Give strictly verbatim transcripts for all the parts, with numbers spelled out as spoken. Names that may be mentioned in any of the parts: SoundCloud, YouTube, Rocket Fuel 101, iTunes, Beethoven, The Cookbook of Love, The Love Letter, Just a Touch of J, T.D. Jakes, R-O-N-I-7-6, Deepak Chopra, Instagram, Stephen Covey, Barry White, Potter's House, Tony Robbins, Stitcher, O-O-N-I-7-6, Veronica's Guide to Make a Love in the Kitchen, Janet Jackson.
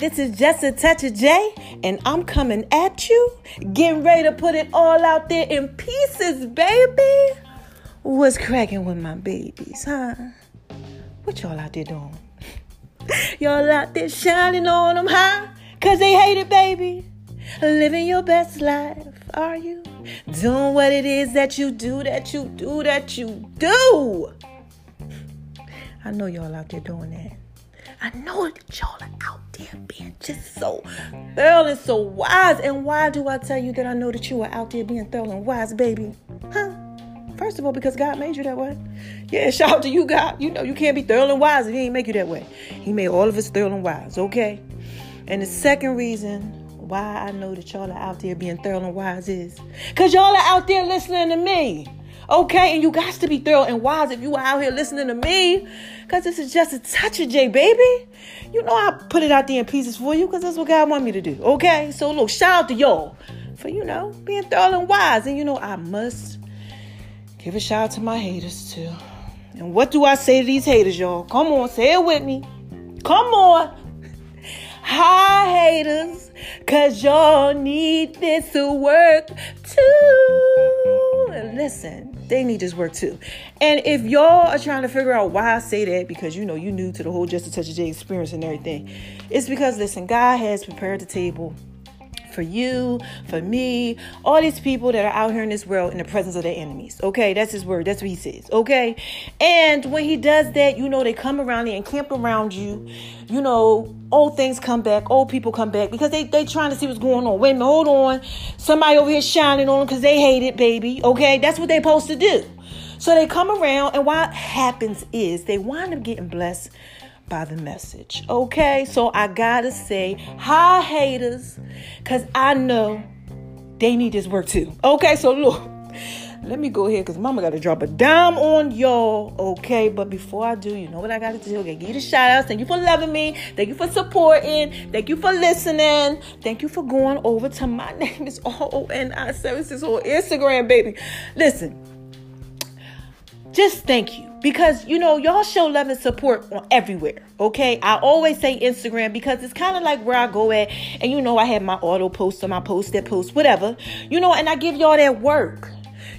This is Just a Touch of J, and I'm coming at you, getting ready to put it all out there in pieces, baby. What's cracking with my babies, huh? What y'all out there doing? Y'all out there shining on them, huh? Because they hate it, baby. Living your best life, are you? Doing what it is that you do, that you do, that you do. I know y'all out there doing that. I know that y'all are out there being just so thorough and so wise. And why do I tell you that I know that you are out there being thorough and wise, baby? Huh? First of all, because God made you that way. Yeah, shout out to you, God. You know you can't be thorough and wise if he ain't make you that way. He made all of us thorough and wise, okay? And the second reason why I know that y'all are out there being thorough and wise is because y'all are out there listening to me. Okay, and you got to be thorough and wise if you are out here listening to me. Because this is Just a Touch of J, baby. You know I put it out there in pieces for you because that's what God want me to do. Okay, so look, shout out to y'all for, you know, being thorough and wise. And, you know, I must give a shout out to my haters, too. And what do I say to these haters, y'all? Come on, say it with me. Come on. Hi, haters, because y'all need this work, too. And listen. They need this work too. And if y'all are trying to figure out why I say that, because you know you new to the whole Just a Touch of J experience and everything, it's because, listen, God has prepared the table for you, for me, all these people that are out here in this world in the presence of their enemies. Okay, that's his word. That's what he says. Okay, and when he does that, you know they come around there and camp around you. You know, old things come back, old people come back because they they trying to see what's going on. Wait a minute, hold on. Somebody over here shining on them because they hate it, baby. Okay, that's what they supposed to do. So they come around, and what happens is they wind up getting blessed by the message. Okay, so I gotta say hi, haters, because I know they need this work too. Okay, so look, let me go ahead because mama gotta drop a dime on y'all. Okay, but before I do, you know what I gotta do. Okay, give you the shout outs. Thank you for loving me. Thank you for supporting. Thank you for listening. Thank you for going over to my name is O O N I seven six on Instagram, baby. Listen, just thank you. Because, you know, y'all show love and support on everywhere, okay? I always say Instagram because it's kind of like where I go at. And, you know, I have my auto post or my post that post, whatever. You know, and I give y'all that work.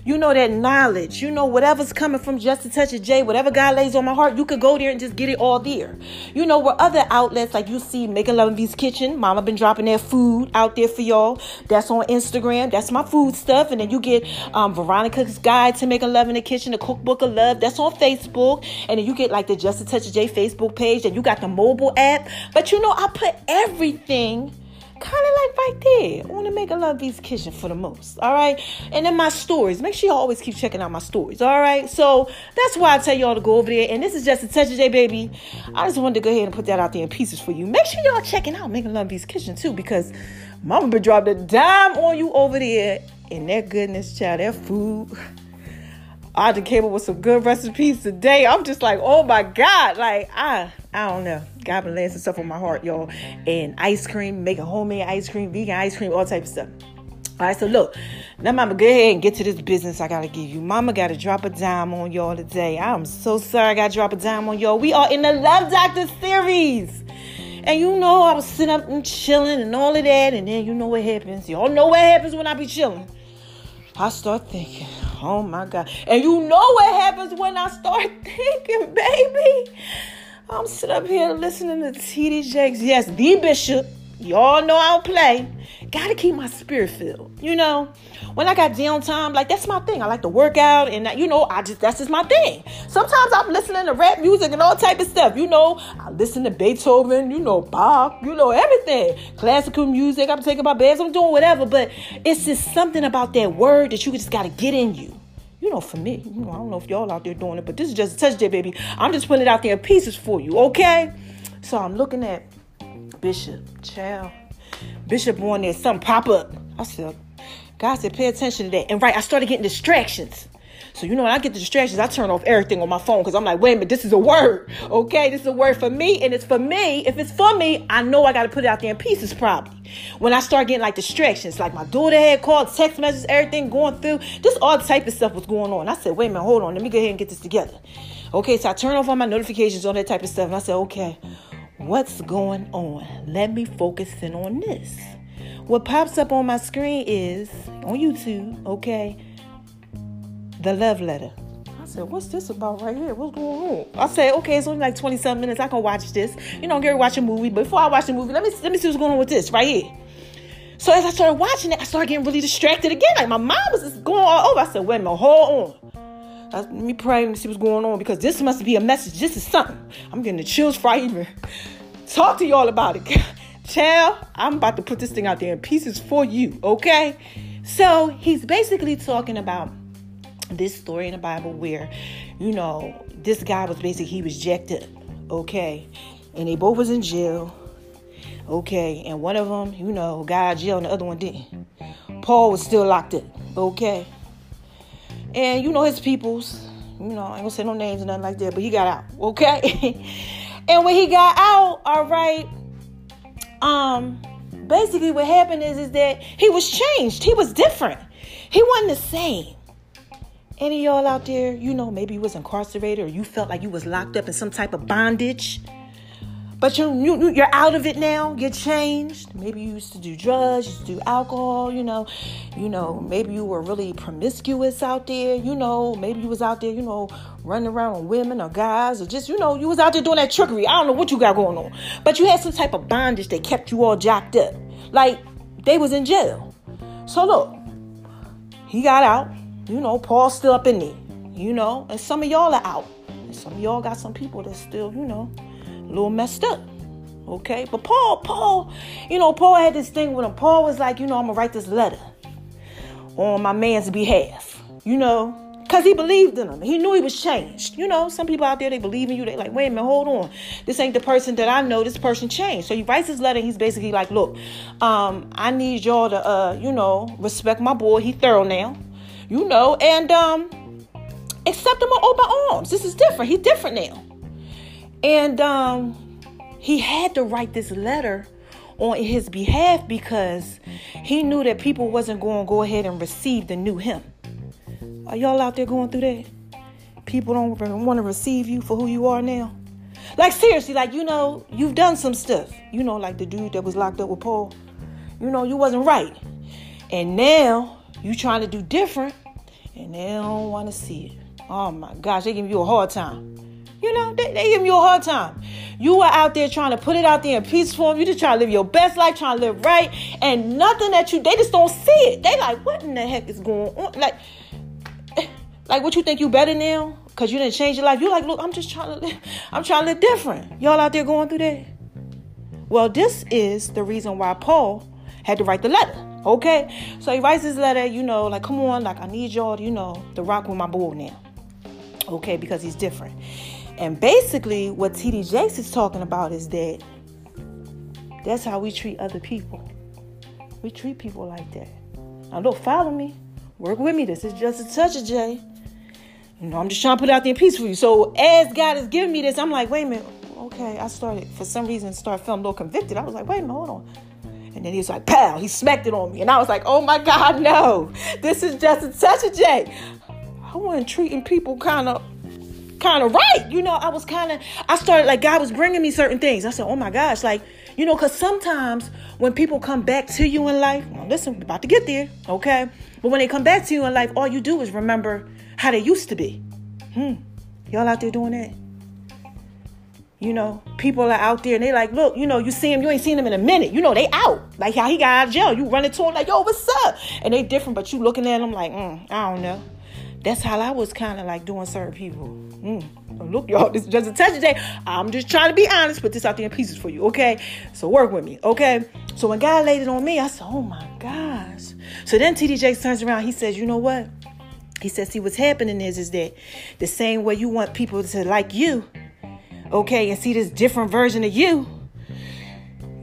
You know, that knowledge. You know, whatever's coming from Just a Touch of J, whatever God lays on my heart, you could go there and just get it all there. You know, where other outlets, like you see Make a Love in V's Kitchen, mama been dropping that food out there for y'all. That's on Instagram. That's my food stuff. And then you get um, Veronica's Guide to Make a Love in the Kitchen, The Cookbook of Love. That's on Facebook. And then you get like the Just a Touch of J Facebook page. And you got the mobile app. But you know, I put everything kind of like right there. I want to Make a Love V's Kitchen for the most. All right. And then my stories. Make sure you always keep checking out my stories. All right. So that's why I tell y'all to go over there. And this is Just a Touch of J, baby. I just wanted to go ahead and put that out there in pieces for you. Make sure y'all checking out Make a Love V's Kitchen too, because mama been dropping a dime on you over there. And that goodness, child, that food. I just came up with some good recipes today. I'm just like, oh my God. Like, I I don't know. God been laying some stuff on my heart, y'all. And ice cream, making homemade ice cream, vegan ice cream, all type of stuff. All right, so look. Now, mama, go ahead and get to this business I got to give you. Mama got to drop a dime on y'all today. I'm so sorry I got to drop a dime on y'all. We are in the Love Doctor series. And you know, I was sitting up and chilling and all of that. And then you know what happens. Y'all know what happens when I be chilling. I start thinking, oh my God. And you know what happens when I start thinking, baby. I'm sitting up here listening to T D Jakes. Yes, the bishop. Y'all know I don't play. Gotta keep my spirit filled. You know, when I got downtime, like that's my thing. I like to work out and, you know, I just, that's just my thing. Sometimes I'm listening to rap music and all type of stuff. You know, I listen to Beethoven, you know, Bach, you know, everything. Classical music. I'm taking my baths. I'm doing whatever. But it's just something about that word that you just gotta get in you. You know, for me, you know, I don't know if y'all out there doing it, but this is Just a Touch of J, baby. I'm just putting it out there in pieces for you, okay? So I'm looking at Bishop, child. Bishop on there, something pop up. I said, God said, pay attention to that. And right, I started getting distractions. So, you know, when I get the distractions, I turn off everything on my phone because I'm like, wait a minute, this is a word, okay? This is a word for me, and it's for me. If it's for me, I know I got to put it out there in pieces probably. When I start getting like distractions, like my daughter had called, text messages, everything going through, just all type of stuff was going on. I said, wait a minute, hold on, let me go ahead and get this together. Okay, so I turn off all my notifications, all that type of stuff, and I said, okay, What's going on? Let me focus in on this. What pops up on my screen is, on YouTube, okay, The Love Letter. I said, what's this about right here? What's going on? I said, okay, it's only like twenty-seven minutes. I can watch this. You know, I'm going to watch a movie. But before I watch the movie, let me, let me see what's going on with this right here. So as I started watching it, I started getting really distracted again. Like, my mind was just going all over. I said, wait a minute, hold on. I, let me pray and see what's going on, because this must be a message. This is something. I'm getting the chills before I even talk to y'all about it. Child, I'm about to put this thing out there in pieces for you, okay? So he's basically talking about this story in the Bible where, you know, this guy was basically, he was jacked up, okay? And they both was in jail, okay? And one of them, you know, got out of jail and the other one didn't. Paul was still locked up, okay? And, you know, his peoples, you know, I ain't going to say no names or nothing like that, but he got out, okay? And when he got out, all right, um, basically what happened is, is that he was changed. He was different. He wasn't the same. Any of y'all out there, you know, maybe you was incarcerated or you felt like you was locked up in some type of bondage, but you, you, you're out of it now. You're changed. Maybe you used to do drugs, you used to do alcohol, you know. You know, maybe you were really promiscuous out there, you know. Maybe you was out there, you know, running around with women or guys or just, you know, you was out there doing that trickery. I don't know what you got going on. But you had some type of bondage that kept you all jacked up. Like, they was in jail. So, look, he got out. You know, Paul's still up in there, you know. And some of y'all are out. And some of y'all got some people that's still, you know, a little messed up, okay? But Paul, Paul, you know, Paul had this thing with him. Paul was like, you know, I'm going to write this letter on my man's behalf, you know, because he believed in him. He knew he was changed. You know, some people out there, they believe in you. They like, wait a minute, hold on. This ain't the person that I know. This person changed. So he writes this letter and he's basically like, look, um, I need y'all to, uh, you know, respect my boy. He thorough now, you know, and um, accept him with open arms. This is different. He's different now. And um, he had to write this letter on his behalf because he knew that people wasn't going to go ahead and receive the new him. Are y'all out there going through that? People don't want to receive you for who you are now. Like, seriously, like, you know, you've done some stuff. You know, like the dude that was locked up with Paul. You know, you wasn't right. And now you trying to do different and they don't want to see it. Oh, my gosh, they give you a hard time. You know, they, they give you a hard time. You were out there trying to put it out there in peace form. You just trying to live your best life, trying to live right. And nothing that you, they just don't see it. They like, what in the heck is going on? Like, like what you think you better now? Because you didn't change your life. You like, look, I'm just trying to live, I'm trying to live different. Y'all out there going through that? Well, this is the reason why Paul had to write the letter. Okay? So he writes this letter, you know, like, come on, like, I need y'all, you know, to rock with my boy now. Okay? Because he's different. And basically what T D Jakes is talking about is that that's how we treat other people. We treat people like that. Now, look, follow me. Work with me. This is just a touch of J. You know, I'm just trying to put it out there in peace for you. So as God is giving me this, I'm like, wait a minute. Okay, I started, for some reason, started feeling a little convicted. I was like, wait a minute, hold on. And then he was like, pow, he smacked it on me. And I was like, oh, my God, no. This is just a touch of J. I wasn't treating people kind of, kind of right, you know. I was kind of, I started like God was bringing me certain things. I said, oh my gosh, like, you know, because sometimes when people come back to you in life, well, listen, we're about to get there, okay? But when they come back to you in life, all you do is remember how they used to be. Hmm, y'all out there doing that? You know, people are out there and they like, look, you know, you see him, you ain't seen him in a minute. You know, they out. Like how he got out of jail. You running to him like, yo, what's up? And they different, but you looking at them like, mm, I don't know. That's how I was kind of like doing certain people. Mm. Look, y'all, this is just a touch of J. I'm just trying to be honest, put this out there in pieces for you, okay? So work with me, okay? So when God laid it on me, I said, oh, my gosh. So then T D Jakes turns around. He says, you know what? He says, see, what's happening is, is that the same way you want people to like you, okay, and see this different version of you,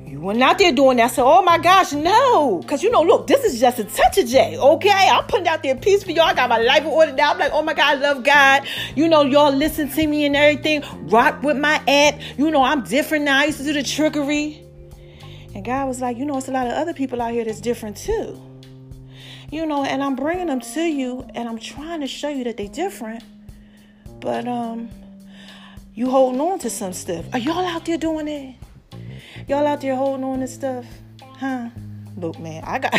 you went out there doing that. I said, oh, my gosh, no. Because, you know, look, this is just a touch of J, okay? I'm putting out there peace for y'all. I got my life in order now. I'm like, oh, my God, I love God. You know, y'all listen to me and everything. Rock with my app. You know, I'm different now. I used to do the trickery. And God was like, you know, it's a lot of other people out here that's different, too. You know, and I'm bringing them to you, and I'm trying to show you that they're different. But um, you holding on to some stuff. Are y'all out there doing that? Y'all out there holding on to stuff, huh? Look, man, I got,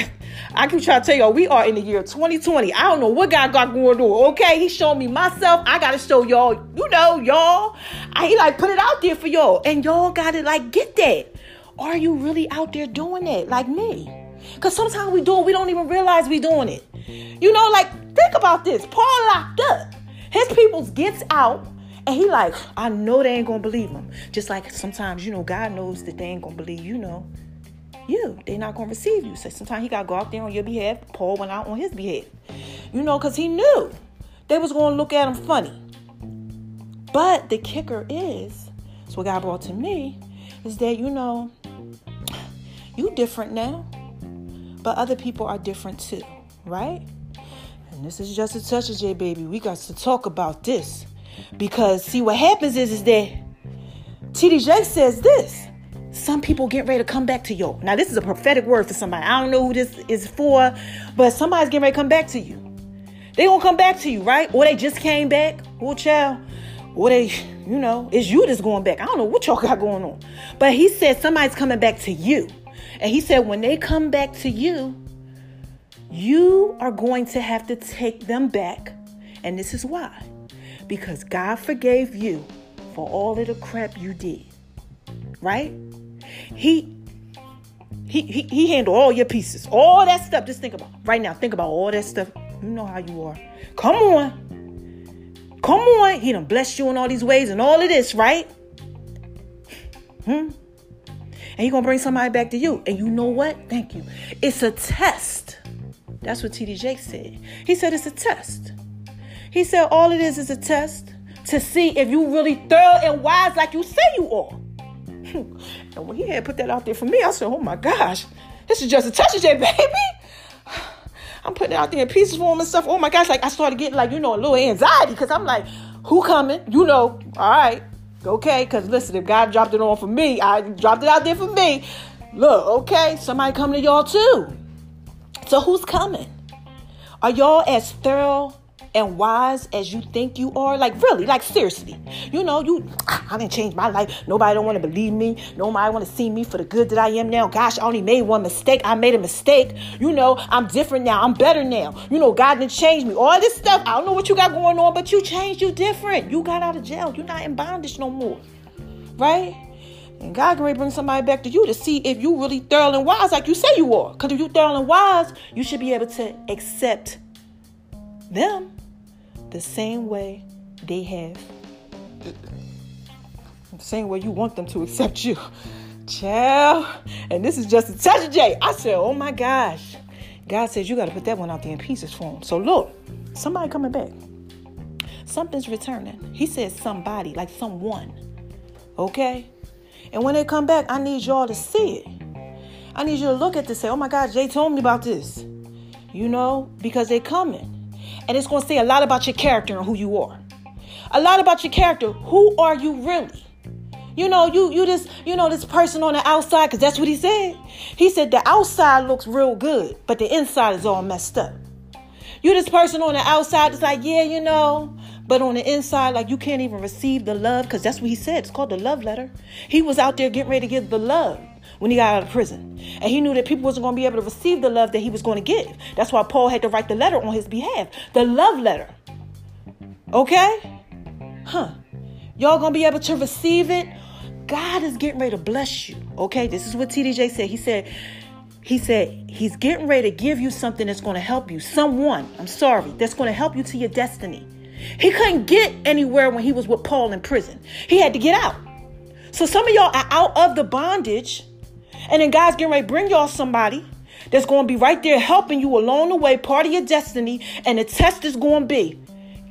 I keep trying to tell y'all, we are in the year twenty twenty. I don't know what God got going on, okay? He showed me myself. I got to show y'all, you know, y'all. I, he, like, put it out there for y'all. And y'all got to, like, get that. Are you really out there doing it like me? Because sometimes we do it, we don't even realize we doing it. You know, like, think about this. Paul locked up. His peoples gets out. And he like, I know they ain't going to believe him. Just like sometimes, you know, God knows that they ain't going to believe, you know. You, they're not gonna receive you. So sometimes he gotta go out there on your behalf. Paul went out on his behalf, you know, because he knew they was gonna look at him funny. But the kicker is, so what God brought to me is that, you know, you different now, but other people are different too, right? And this is Just a Touch of J, baby. We got to talk about this, because see what happens is is that T D Jakes says this. Some people get ready to come back to you. Now, this is a prophetic word for somebody. I don't know who this is for, but somebody's getting ready to come back to you. They going to come back to you, right? Or they just came back. Or child. Or they, you know, it's you that's going back. I don't know what y'all got going on. But he said somebody's coming back to you. And he said when they come back to you, you are going to have to take them back. And this is why. Because God forgave you for all of the crap you did. Right? He, he, he, he handled all your pieces, all that stuff. Just think about right now. Think about all that stuff. You know how you are. Come on. Come on. He done blessed you in all these ways and all of this, right? Hmm. And he gonna bring somebody back to you. And you know what? Thank you. It's a test. That's what T D Jakes said. He said, it's a test. He said, all it is is a test to see if you really thorough and wise like you say you are. And when he had put that out there for me, I said, oh my gosh, this is Just a Touch of J, baby. I'm putting it out there in pieces for him and stuff. Oh my gosh, like I started getting like, you know, a little anxiety, because I'm like, who coming? You know, all right, okay, because listen, if God dropped it on for me, I dropped it out there for me. Look, okay, somebody coming to y'all too. So who's coming? Are y'all as thorough and wise as you think you are? Like, really, like, seriously, you know, you I didn't change my life. Nobody don't want to believe me. Nobody want to see me for the good that I am now. Gosh, I only made one mistake. I made a mistake. You know, I'm different now. I'm better now. You know, God didn't change me. All this stuff. I don't know what you got going on, but you changed. You different. You got out of jail. You're not in bondage no more. Right? And God can bring somebody back to you to see if you really thorough and wise like you say you are. Because if you thorough and wise, you should be able to accept them the same way they have, the same way you want them to accept you, child. And this is Just a Touch of J. I said, oh my gosh, God says you got to put that one out there in pieces for him. So look, somebody coming back, something's returning. He says somebody, like someone, okay? And when they come back, I need y'all to see it. I need you to look at this, say, oh my God, Jay told me about this, you know, because they coming. And it's going to say a lot about your character and who you are. A lot about your character. Who are you really? You know, you you this, you know, this person on the outside, because that's what he said. He said the outside looks real good, but the inside is all messed up. You this person on the outside that's like, yeah, you know, but on the inside, like you can't even receive the love, because that's what he said. It's called The Love Letter. He was out there getting ready to give the love when he got out of prison. And he knew that people wasn't going to be able to receive the love that he was going to give. That's why Paul had to write the letter on his behalf. The love letter. Okay? Huh. Y'all going to be able to receive it? God is getting ready to bless you. Okay? This is what T D Jakes said. He said, he said, he's getting ready to give you something that's going to help you. Someone, I'm sorry, that's going to help you to your destiny. He couldn't get anywhere when he was with Paul in prison. He had to get out. So some of y'all are out of the bondage. And then God's getting ready to bring y'all somebody that's going to be right there helping you along the way, part of your destiny. And the test is going to be,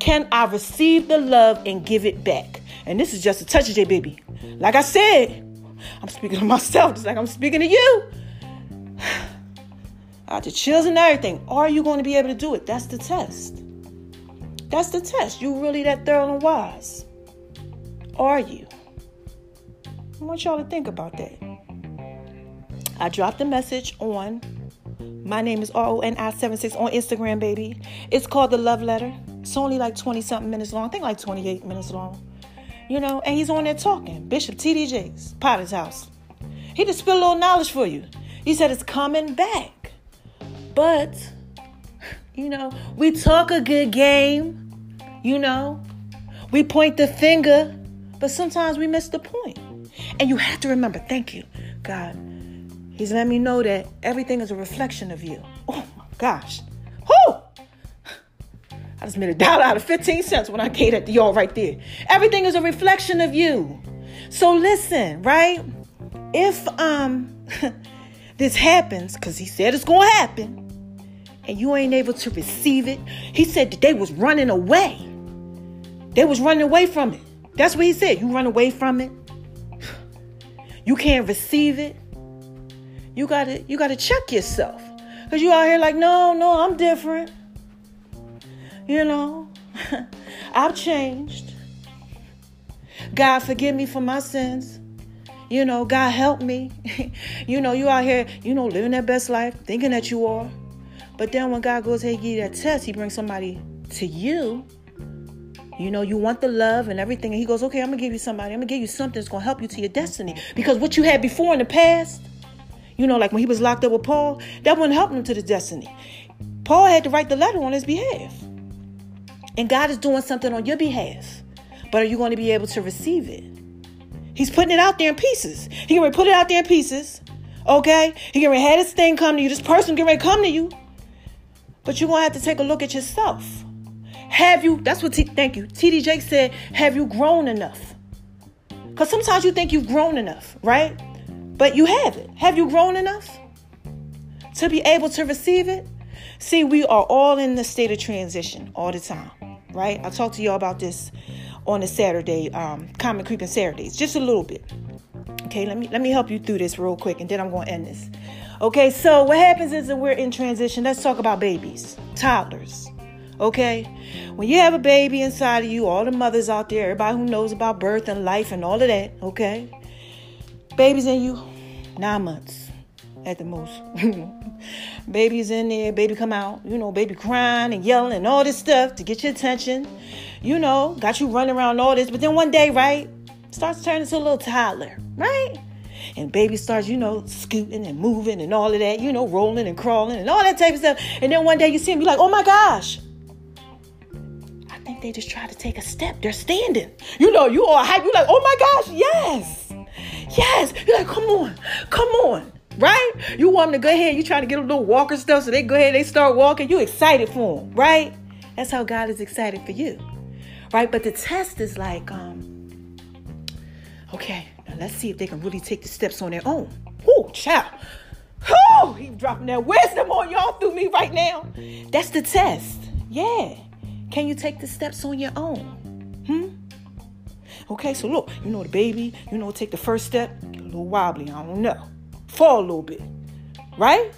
can I receive the love and give it back? And this is Just a Touch of J, baby. Like I said, I'm speaking to myself just like I'm speaking to you. Out the chills and everything. Are you going to be able to do it? That's the test. That's the test. You really that thorough and wise? Are you? I want y'all to think about that. I dropped a message on, my name is R O N I seven six on Instagram, baby. It's called The Love Letter. It's only like twenty-something minutes long. I think like twenty-eight minutes long. You know, and he's on there talking. Bishop T D Jakes, Potter's House. He just spilled a little knowledge for you. He said it's coming back. But, you know, we talk a good game, you know. We point the finger, but sometimes we miss the point. And you have to remember, thank you, God. He's let me know that everything is a reflection of you. Oh, my gosh. Whoo! I just made a dollar out of fifteen cents when I gave that to y'all right there. Everything is a reflection of you. So listen, right? If um this happens, because he said it's going to happen, and you ain't able to receive it, he said that they was running away. They was running away from it. That's what he said. You run away from it. You can't receive it. You gotta, you gotta check yourself. Because you out here like, no, no, I'm different. You know, I've changed. God, forgive me for my sins. You know, God, help me. You know, you out here, you know, living that best life, thinking that you are. But then when God goes, hey, give you that test, he brings somebody to you. You know, you want the love and everything. And he goes, okay, I'm going to give you somebody. I'm going to give you something that's going to help you to your destiny. Because what you had before in the past, you know, like when he was locked up with Paul, that wasn't helping him to the destiny. Paul had to write the letter on his behalf. And God is doing something on your behalf. But are you going to be able to receive it? He's putting it out there in pieces. He can put it out there in pieces. Okay? He can have this thing come to you. This person can ready to come to you. But you're going to have to take a look at yourself. Have you, that's what, T, thank you. T D Jakes said, have you grown enough? Because sometimes you think you've grown enough, right? But you haven't. Have you grown enough to be able to receive it? See, we are all in the state of transition all the time, right? I talked to y'all about this on a Saturday, um, Common Creeping Saturdays, just a little bit. Okay, let me, let me help you through this real quick, and then I'm going to end this. Okay, so what happens is that we're in transition. Let's talk about babies, toddlers. Okay, when you have a baby inside of you, all the mothers out there, everybody who knows about birth and life and all of that, okay, baby's in you, nine months at the most. Baby's in there, baby come out, you know, baby crying and yelling and all this stuff to get your attention, you know, got you running around all this. But then one day, right, starts turning into a little toddler, right? And baby starts, you know, scooting and moving and all of that, you know, rolling and crawling and all that type of stuff. And then one day you see him, you're like, oh my gosh. They just try to take a step. They're standing. You know, you all hype. You're like, oh my gosh, yes. Yes. You're like, come on. Come on. Right? You want them to go ahead. You trying to get them little walker stuff so they go ahead. They start walking. You excited for them. Right? That's how God is excited for you. Right? But the test is like, um, okay, now let's see if they can really take the steps on their own. Whoo, child. Whoo, he's dropping that wisdom on y'all through me right now. That's the test. Yeah. Can you take the steps on your own? Hmm? Okay, so look, you know, the baby, you know, take the first step, get a little wobbly, I don't know. Fall a little bit, right?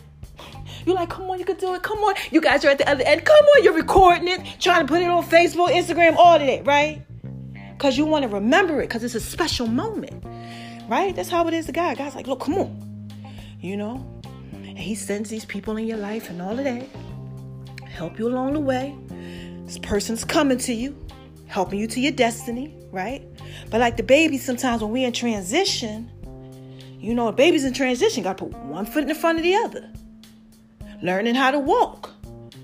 You're like, come on, you can do it, come on. You guys are at the other end, come on, you're recording it, trying to put it on Facebook, Instagram, all of that, right? Because you want to remember it, because it's a special moment, right? That's how it is to God. God's like, look, come on, you know? And he sends these people in your life and all of that, help you along the way. This person's coming to you, helping you to your destiny, right? But like the baby, sometimes when we're in transition, you know, a baby's in transition, got to put one foot in the front of the other. Learning how to walk,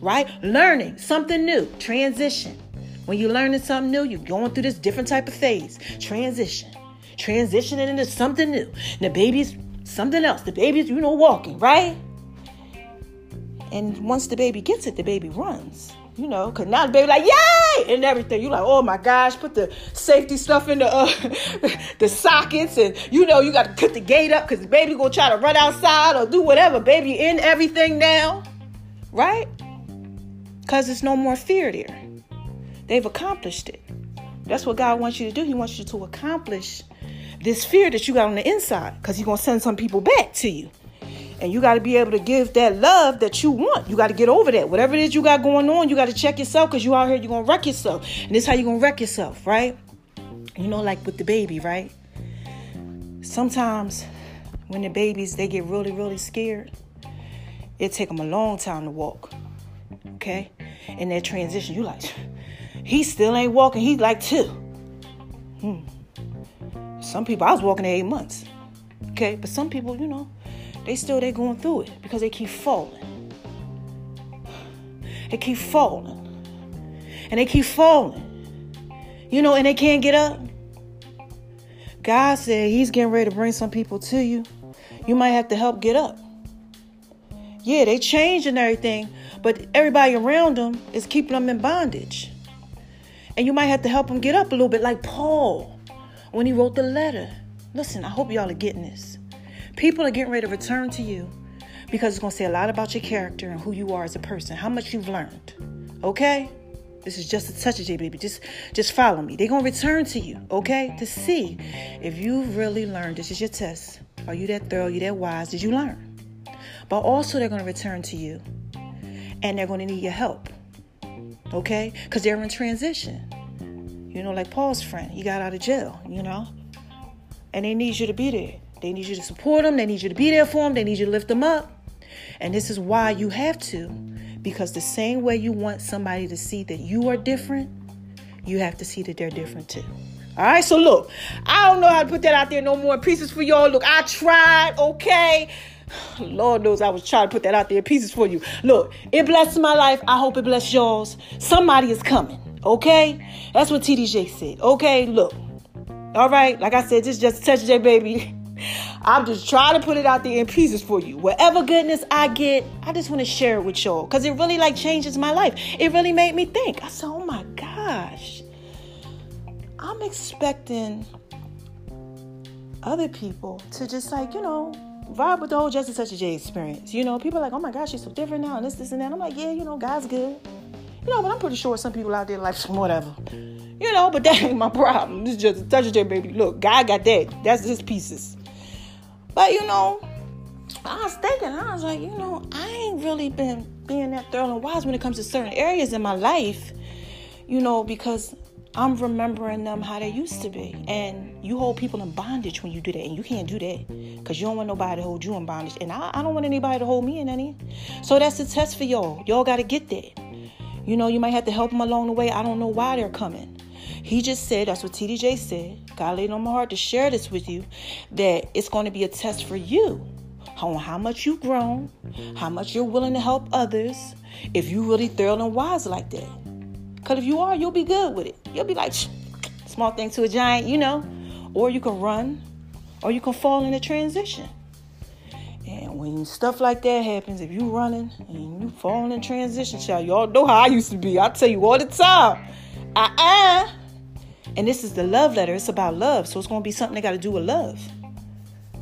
right? Learning something new, transition. When you're learning something new, you're going through this different type of phase, transition. Transitioning into something new. And the baby's something else. The baby's, you know, walking, right? And once the baby gets it, the baby runs. You know, because now the baby like, yay, and everything. You like, oh, my gosh, put the safety stuff in the, uh, the sockets. And, you know, you got to cut the gate up because the baby going to try to run outside or do whatever. Baby in everything now, right? Because there's no more fear there. They've accomplished it. That's what God wants you to do. He wants you to accomplish this fear that you got on the inside because he's going to send some people back to you. And you got to be able to give that love that you want. You got to get over that. Whatever it is you got going on, you got to check yourself because you out here, you're going to wreck yourself. And this is how you're going to wreck yourself, right? You know, like with the baby, right? Sometimes when the babies, they get really, really scared, it take them a long time to walk, okay? In that transition, you like, he still ain't walking. He's like two. Hmm. Some people, I was walking at eight months. Okay, but some people, you know, they still, they going through it because they keep falling. They keep falling. And they keep falling. You know, and they can't get up. God said he's getting ready to bring some people to you. You might have to help get up. Yeah, they change and everything, but everybody around them is keeping them in bondage. And you might have to help them get up a little bit, like Paul, when he wrote the letter. Listen, I hope y'all are getting this. People are getting ready to return to you because it's going to say a lot about your character and who you are as a person, how much you've learned, okay? This is just a touch of J, baby. Just, just follow me. They're going to return to you, okay, to see if you really learned. This is your test. Are you that thorough? Are you that wise? Did you learn? But also they're going to return to you and they're going to need your help, okay? Because they're in transition, you know, like Paul's friend. He got out of jail, you know, and they need you to be there. They need you to support them. They need you to be there for them. They need you to lift them up. And this is why you have to, because the same way you want somebody to see that you are different, you have to see that they're different too. All right, so look, I don't know how to put that out there no more in pieces for y'all. Look, I tried, okay? Lord knows I was trying to put that out there in pieces for you. Look, it blessed my life. I hope it blessed y'all's. Somebody is coming, okay? That's what T D. Jakes said, okay? Look, all right, like I said, this is just a touch of J, baby. I'm just trying to put it out there in pieces for you. Whatever goodness I get, I just want to share it with y'all because it really, like, changes my life. It really made me think. I said, oh, my gosh. I'm expecting other people to just, like, you know, vibe with the whole Just a Touch of J experience. You know, people are like, oh, my gosh, she's so different now and this, this, and that. I'm like, yeah, you know, God's good. You know, but I'm pretty sure some people out there like, whatever. You know, but that ain't my problem. This is Just a Touch of J, baby. Look, God got that. That's his pieces. But, you know, I was thinking, I was like, you know, I ain't really been being that thorough and wise when it comes to certain areas in my life, you know, because I'm remembering them how they used to be. And you hold people in bondage when you do that. And you can't do that because you don't want nobody to hold you in bondage. And I, I don't want anybody to hold me in any. So that's the test for y'all. Y'all got to get that. You know, you might have to help them along the way. I don't know why they're coming. He just said, that's what T D. Jakes said. God laid on my heart to share this with you, that it's going to be a test for you on how much you've grown, how much you're willing to help others, if you really thorough and wise like that. Because if you are, you'll be good with it. You'll be like, small thing to a giant, you know. Or you can run, or you can fall in a transition. And when stuff like that happens, if you're running and you falling in transition, child, y'all know how I used to be. I tell you all the time. Uh-uh. And this is the love letter. It's about love. So it's going to be something that got to do with love.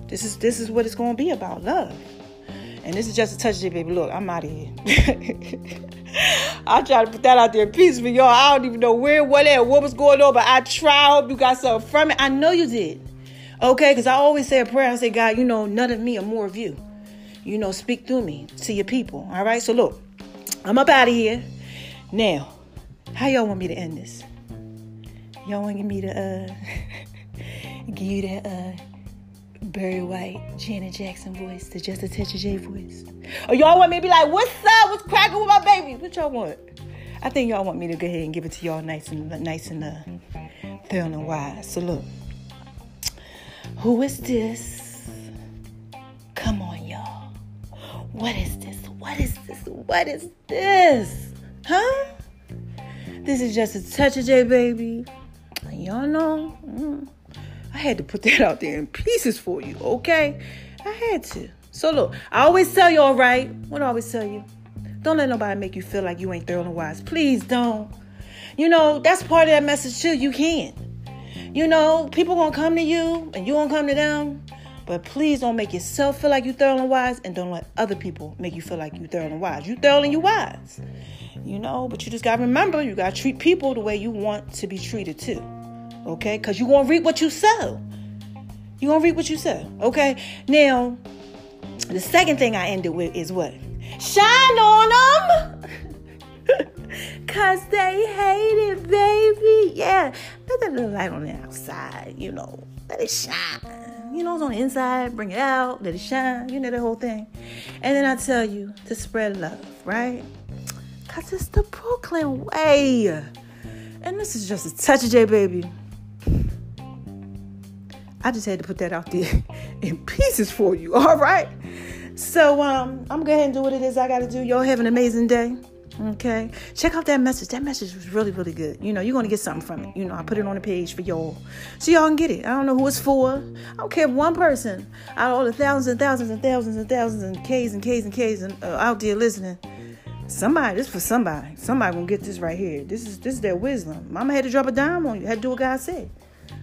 This is this is what it's going to be about, love. And this is Just a Touch of J, baby. Look, I'm out of here. I try to put that out there in peace for y'all. I don't even know where, what, at, what was going on. But I try. I hope you got something from it. I know you did. Okay? Because I always say a prayer. I say, God, you know, none of me or more of you. You know, speak through me to your people. All right? So, look, I'm up out of here. Now, how y'all want me to end this? Y'all want me to uh, give you that uh, Barry White, Janet Jackson voice, the Just a Touch of J voice? Or y'all want me to be like, what's up? What's cracking with my baby? What y'all want? I think y'all want me to go ahead and give it to y'all nice and nice and uh, thorough and wise. So look, who is this? Come on, y'all. What is this? What is this? What is this? Huh? This is Just a Touch of J, baby. Y'all know, mm, I had to put that out there in pieces for you, okay? I had to. So look, I always tell you, all right? What do I always tell you? Don't let nobody make you feel like you ain't thorough and wise. Please don't. You know, that's part of that message too. You can't. You know, people gonna come to you and you gonna come to them. But please don't make yourself feel like you thorough and wise, and don't let other people make you feel like you thorough and wise. You thorough and you wise. You know, but you just got to remember, you got to treat people the way you want to be treated too. Okay? Because you're going to reap what you sow. You're going to reap what you sow. Okay? Now, the second thing I ended with is what? Shine on them. Because they hate it, baby. Yeah. Let that little light on the outside, you know. Let it shine. You know, it's on the inside, bring it out, let it shine, you know, the whole thing. And then I tell you to spread love, right? Because it's the Brooklyn way. And this is Just a Touch of J, baby. I just had to put that out there in pieces for you. All right. So um, I'm going to go ahead and do what it is I got to do. Y'all have an amazing day. Okay. Check out that message. That message was really, really good. You know, you're going to get something from it. You know, I put it on the page for y'all, so y'all can get it. I don't know who it's for. I don't care if one person out of all the thousands and thousands and thousands and thousands and K's and K's and K's and uh, out there listening. Somebody, this is for somebody. Somebody gonna get this right here. This is this is their wisdom. Mama had to drop a dime on you. Had to do what God said.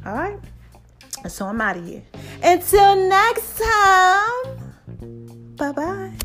All right? So I'm out of here. Until next time. Bye-bye.